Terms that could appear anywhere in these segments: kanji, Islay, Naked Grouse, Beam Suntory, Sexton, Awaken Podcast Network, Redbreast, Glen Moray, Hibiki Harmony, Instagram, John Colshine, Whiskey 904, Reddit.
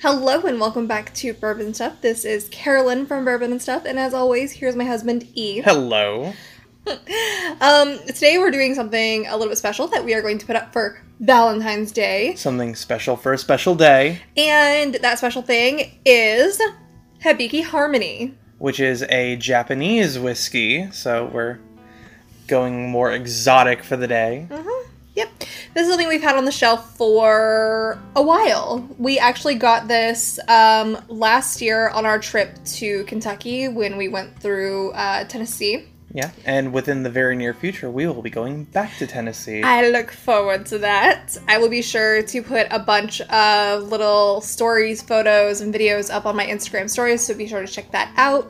Hello and welcome back to Bourbon Stuff. This is Carolyn from Bourbon Stuff, and as always, here's my husband, Eve. Hello. Today we're doing something a little bit special that we are going to put up for Valentine's Day. Something special for a special day. And that special thing is Hibiki Harmony, which is a Japanese whiskey, so we're going more exotic for the day. Mm-hmm. Yep. This is something we've had on the shelf for a while. We actually got this last year on our trip to Kentucky when we went through Tennessee. Yeah, and within the very near future, we will be going back to Tennessee. I look forward to that. I will be sure to put a bunch of little stories, photos, and videos up on my Instagram stories, so be sure to check that out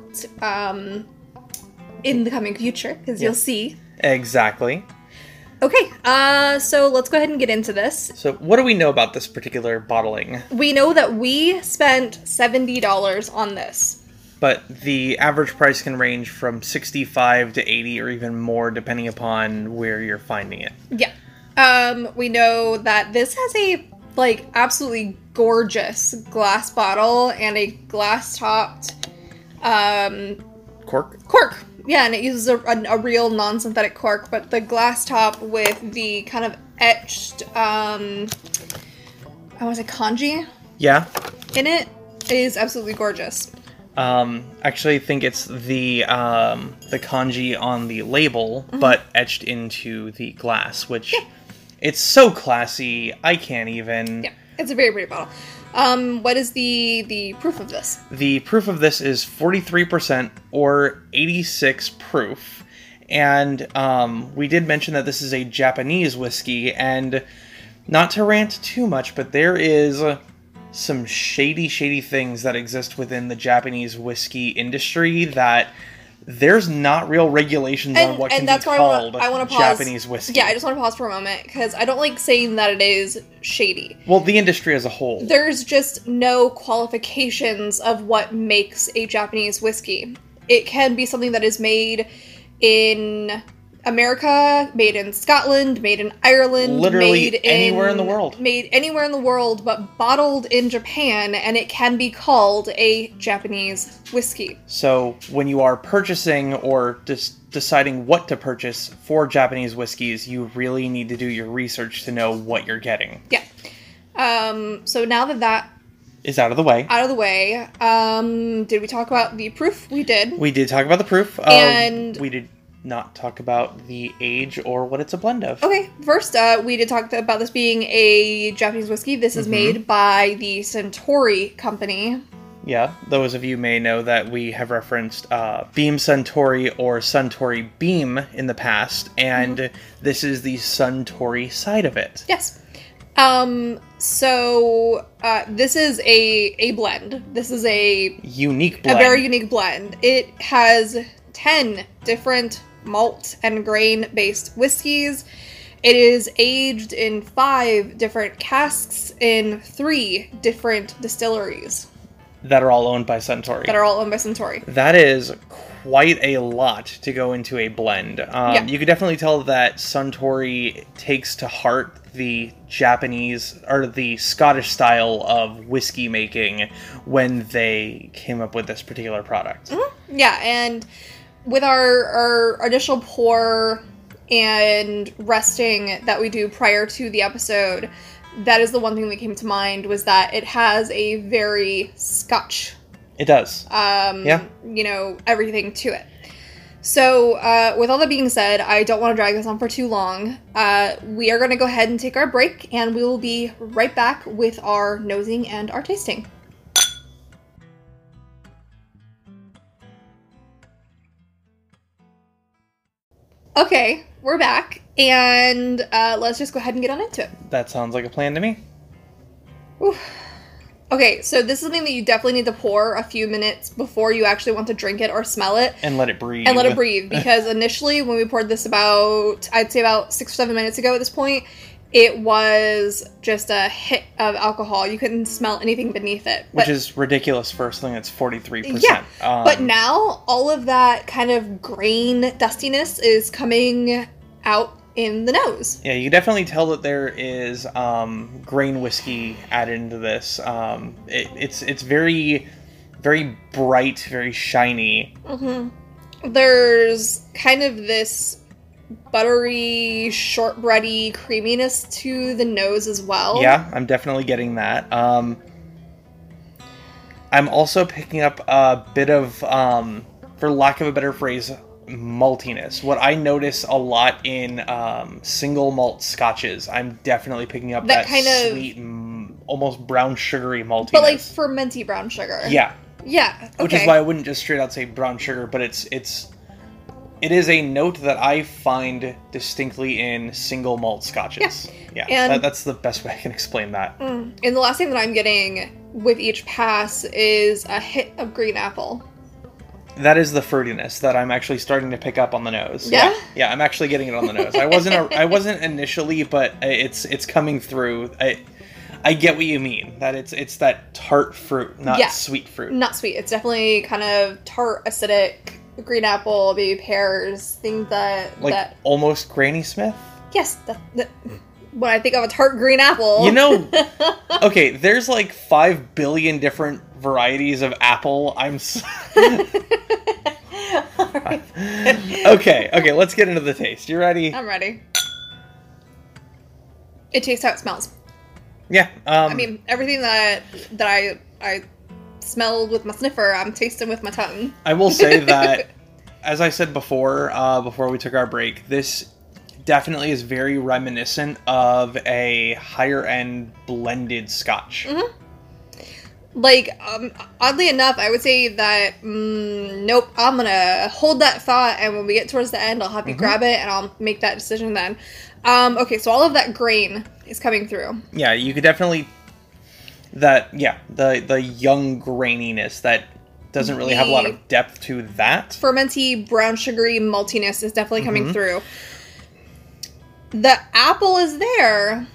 in the coming future, because You'll see. Exactly. Okay, so let's go ahead and get into this. So what do we know about this particular bottling? We know that we spent $70 on this. But the average price can range from $65 to $80 or even more, depending upon where you're finding it. Yeah. We know that this has a, absolutely gorgeous glass bottle and a glass-topped... Cork. Yeah, and it uses a real non-synthetic cork, but the glass top with the kind of etched, I want to say kanji? Yeah. In it is absolutely gorgeous. Actually, I think it's the kanji on the label, mm-hmm. but etched into the glass, which It's so classy, I can't even. Yeah, it's a very pretty bottle. What is the proof of this? The proof of this is 43% or 86 proof. And we did mention that this is a Japanese whiskey, and not to rant too much, but there is... some shady things that exist within the Japanese whiskey industry that there's not real regulations on what can be called Japanese whiskey. Yeah, I just want to pause for a moment because I don't like saying that it is shady. Well, the industry as a whole. There's just no qualifications of what makes a Japanese whiskey. It can be something that is made in America, made in Scotland, made in Ireland, made anywhere in the world, but bottled in Japan, and it can be called a Japanese whiskey. So when you are purchasing or deciding what to purchase for Japanese whiskeys, you really need to do your research to know what you're getting. Yeah. So now that is out of the way. Did we talk about the proof? We did. We did talk about the proof. And we did not talk about the age or what it's a blend of. Okay, first, we did talk about this being a Japanese whiskey. This is made by the Suntory Company. Yeah, those of you may know that we have referenced Beam Suntory or Suntory Beam in the past, and this is the Suntory side of it. Yes. So this is a blend. This is a... unique blend. A very unique blend. It has 10 different malt and grain-based whiskeys. It is aged in 5 different casks in 3 different distilleries. That are all owned by Suntory. That is quite a lot to go into a blend. You could definitely tell that Suntory takes to heart the Japanese or the Scottish style of whiskey making when they came up with this particular product. Mm-hmm. Yeah, and with our initial pour and resting that we do prior to the episode, that is the one thing that came to mind was that it has a very Scotch. It does. Everything to it. So, with all that being said, I don't want to drag this on for too long. We are going to go ahead and take our break, and we will be right back with our nosing and our tasting. Okay, we're back, and let's just go ahead and get on into it. That sounds like a plan to me. Whew. Okay, so this is something that you definitely need to pour a few minutes before you actually want to drink it or smell it. And let it breathe. Because initially when we poured this about 6 or 7 minutes ago at this point, it was just a hit of alcohol. You couldn't smell anything beneath it. Which is ridiculous for something that's 43%. Yeah, but now all of that kind of grain dustiness is coming out in the nose. Yeah, you can definitely tell that there is grain whiskey added into this. It's very, very bright, very shiny. Mm-hmm. There's kind of this buttery, shortbready creaminess to the nose as well. Yeah, I'm definitely getting that. I'm also picking up a bit of, for lack of a better phrase, maltiness. What I notice a lot in single malt scotches, I'm definitely picking up that kind of sweet, almost brown sugary maltiness. But like fermenty brown sugar. Yeah. Yeah. Okay. Which is why I wouldn't just straight out say brown sugar, but it is a note that I find distinctly in single malt scotches. Yeah. That's the best way I can explain that. And the last thing that I'm getting with each pass is a hit of green apple. That is the fruitiness that I'm actually starting to pick up on the nose. Yeah, I'm actually getting it on the nose. I wasn't initially, but it's coming through. I get what you mean. That it's that tart fruit, not sweet fruit. Not sweet. It's definitely kind of tart, acidic, green apple, baby pears, things that almost Granny Smith. Yes, that when I think of a tart green apple, you know. Okay, there's like 5 billion different varieties of apple. All right. Okay, let's get into the taste. You ready? I'm ready. It tastes how it smells. Yeah. I mean, everything that I smelled with my sniffer, I'm tasting with my tongue. I will say that, as I said before we took our break, this definitely is very reminiscent of a higher-end blended scotch. Mm-hmm. Oddly enough, I would say that, nope, I'm gonna hold that thought, and when we get towards the end, I'll have you grab it, and I'll make that decision then. Okay, so all of that grain is coming through. Yeah, you could definitely, the young graininess that doesn't really have a lot of depth to that. Fermenty, brown sugary maltiness is definitely coming through. The apple is there,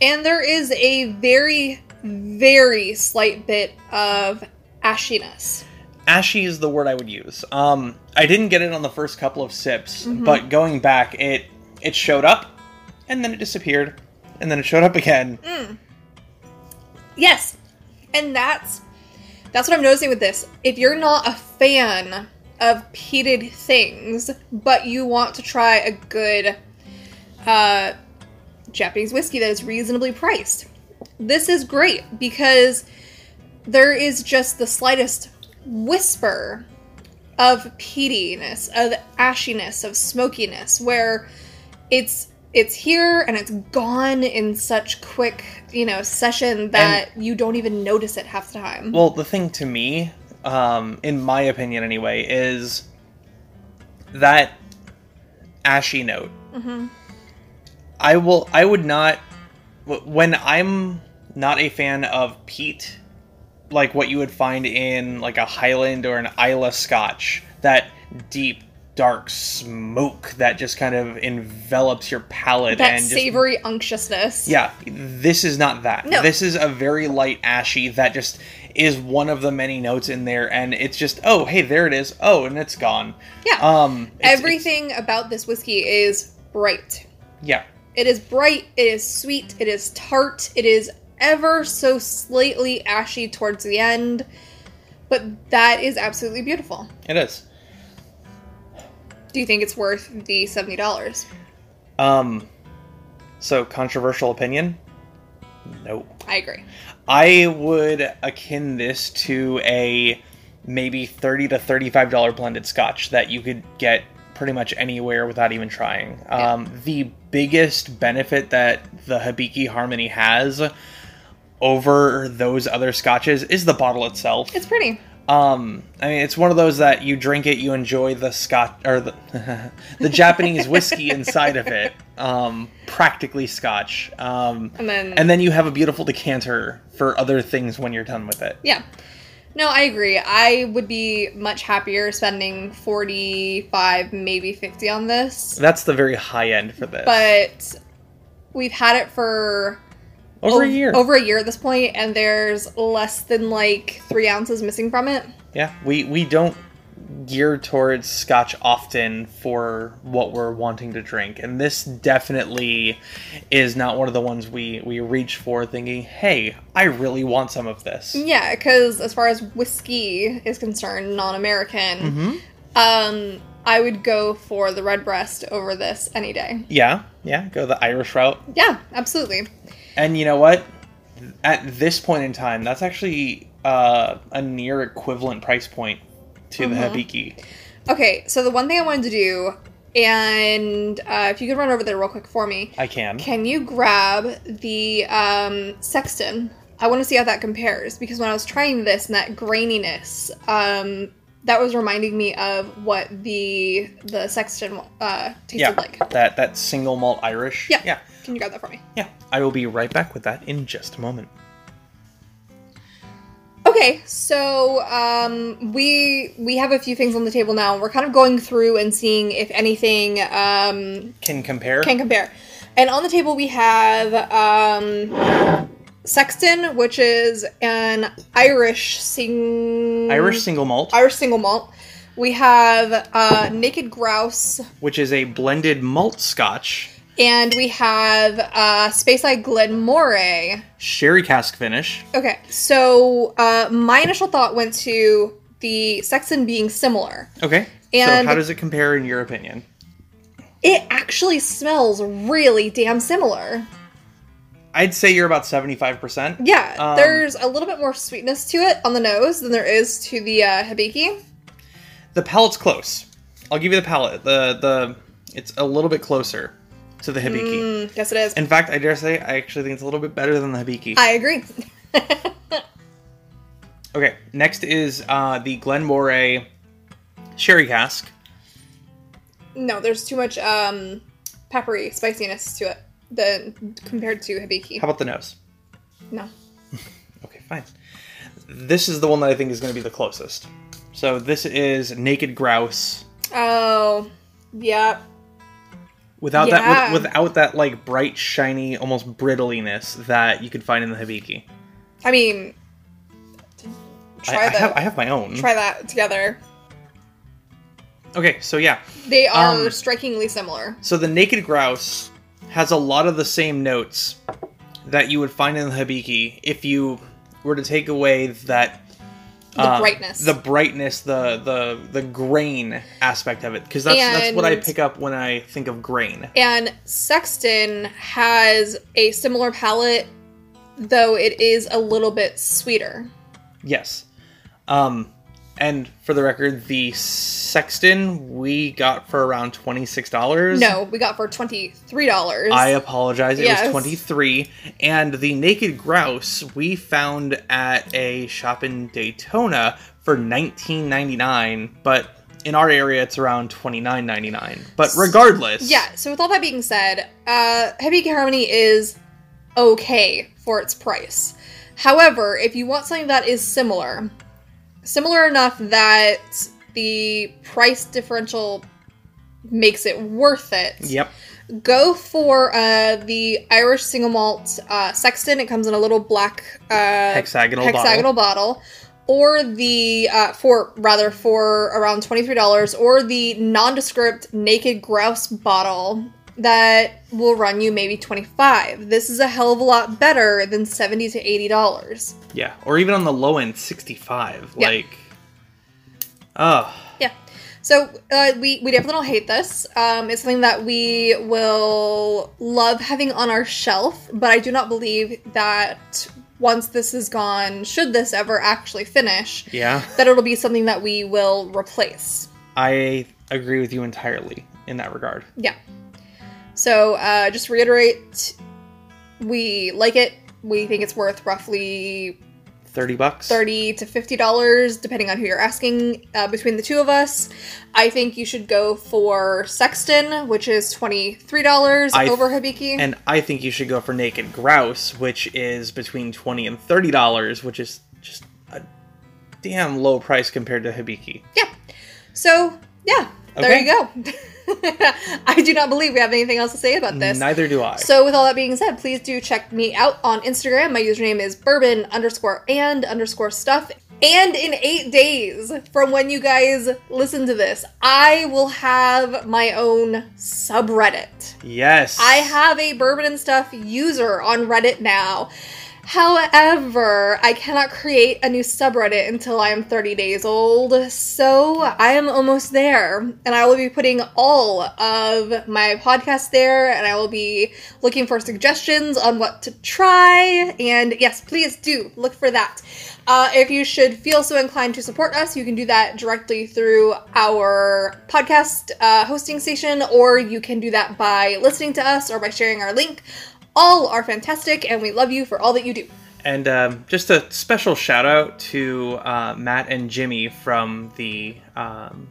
and there is a very, very slight bit of ashiness. Ashy is the word I would use. I didn't get it on the first couple of sips, but going back, it showed up, and then it disappeared, and then it showed up again. Yes, and that's what I'm noticing with this. If you're not a fan of peated things, but you want to try a good Japanese whiskey that is reasonably priced, this is great because there is just the slightest whisper of peatiness, of ashiness, of smokiness, where it's here and it's gone in such quick, session that you don't even notice it half the time. Well, the thing to me, in my opinion anyway, is that ashy note. Mm-hmm. When I'm not a fan of peat, like what you would find in like a Highland or an Islay Scotch, that deep, dark smoke that just kind of envelops your palate. That savory unctuousness. Yeah, this is not that. No. This is a very light ashy that just is one of the many notes in there, and it's just, oh, hey, there it is. Oh, and it's gone. Yeah. Everything about this whiskey is bright. Yeah. It is bright, it is sweet, it is tart, it is ever so slightly ashy towards the end, but that is absolutely beautiful. It is. Do you think it's worth the $70? So, controversial opinion? Nope. I agree. I would akin this to a maybe $30 to $35 blended scotch that you could get pretty much anywhere without even trying. Yeah. The biggest benefit that the Hibiki Harmony has over those other scotches is the bottle itself. It's pretty. I mean, it's one of those that you drink it, you enjoy the scotch or the Japanese whiskey inside of it, practically scotch. And then you have a beautiful decanter for other things when you're done with it. Yeah. No, I agree. I would be much happier spending $45, maybe $50 on this. That's the very high end for this. But we've had it for over a year. Over a year at this point, and there's less than like 3 ounces missing from it. Yeah, we don't geared towards Scotch often for what we're wanting to drink, and this definitely is not one of the ones we reach for thinking, hey, I really want some of this. Yeah, because as far as whiskey is concerned, non-American, I would go for the Redbreast over this any day. Yeah, go the Irish route. Yeah, absolutely. And you know what? At this point in time, that's actually a near equivalent price point to the Hibiki. Okay, so the one thing I wanted to do, and if you could run over there real quick for me. I can. Can you grab the Sexton? I want to see how that compares, because when I was trying this and that graininess, that was reminding me of what the Sexton tasted like. Yeah, that single malt Irish. Yeah. Can you grab that for me? Yeah, I will be right back with that in just a moment. Okay, so we have a few things on the table now. We're kind of going through and seeing if anything can compare. And on the table we have Sexton, which is an Irish single malt. We have Naked Grouse, which is a blended malt Scotch. And we have Spaceside Glen Moray. Sherry cask finish. Okay, so my initial thought went to the Sexton being similar. Okay, and so how does it compare in your opinion? It actually smells really damn similar. I'd say you're about 75%. Yeah, there's a little bit more sweetness to it on the nose than there is to the Hibiki. The palate's close. I'll give you the palate. The it's a little bit closer to the Hibiki. Yes, it is. In fact, I dare say, I actually think it's a little bit better than the Hibiki. I agree. Okay, next is the Glen Moray sherry cask. No, there's too much peppery spiciness to it compared to Hibiki. How about the nose? No. Okay, fine. This is the one that I think is going to be the closest. So this is Naked Grouse. Oh, yeah. Without that like bright, shiny, almost brittliness that you could find in the Hibiki. I mean, I have my own. Try that together. Okay, so yeah, they are strikingly similar. So the Naked Grouse has a lot of the same notes that you would find in the Hibiki if you were to take away that the brightness, the grain aspect of it, because that's what I pick up when I think of grain. And Sexton has a similar palate, though it is a little bit sweeter. Yes, and for the record, the Sexton we got for around $26. No, we got for $23. I apologize. Yes. It was $23. And the Naked Grouse we found at a shop in Daytona for $19.99, but in our area it's around $29.99. But regardless, yeah. So with all that being said, Hibiki Harmony is okay for its price. However, if you want something that is similar enough that the price differential makes it worth it. Yep. Go for the Irish single malt Sexton. It comes in a little black hexagonal bottle. Or the, for around $23, or the nondescript Naked Grouse bottle that will run you maybe $25. This is a hell of a lot better than $70 to $80. Yeah, or even on the low end, $65. Yeah. Like, oh. Yeah. So we definitely don't hate this. It's something that we will love having on our shelf, but I do not believe that once this is gone, should this ever actually finish, that it'll be something that we will replace. I agree with you entirely in that regard. Yeah. So, just to reiterate, we like it. We think it's worth roughly $30. $30 to $50, depending on who you're asking, between the two of us. I think you should go for Sexton, which is $23 over Hibiki. And I think you should go for Naked Grouse, which is between $20 and $30, which is just a damn low price compared to Hibiki. Yeah. So, yeah. Okay. There you go. I do not believe we have anything else to say about this. Neither do I. So with all that being said, please do check me out on Instagram. My username is bourbon_and_stuff. And in 8 days from when you guys listen to this, I will have my own subreddit. Yes. I have a Bourbon and Stuff user on Reddit now. However, I cannot create a new subreddit until I am 30 days old, so I am almost there, and I will be putting all of my podcasts there, and I will be looking for suggestions on what to try, and yes, please do look for that. If you should feel so inclined to support us, you can do that directly through our podcast hosting station, or you can do that by listening to us or by sharing our link. All are fantastic, and we love you for all that you do. And just a special shout-out to Matt and Jimmy from the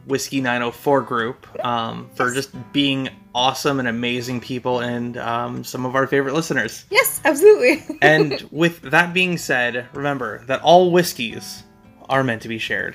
Whiskey 904 group for just being awesome and amazing people and some of our favorite listeners. Yes, absolutely. And with that being said, remember that all whiskeys are meant to be shared.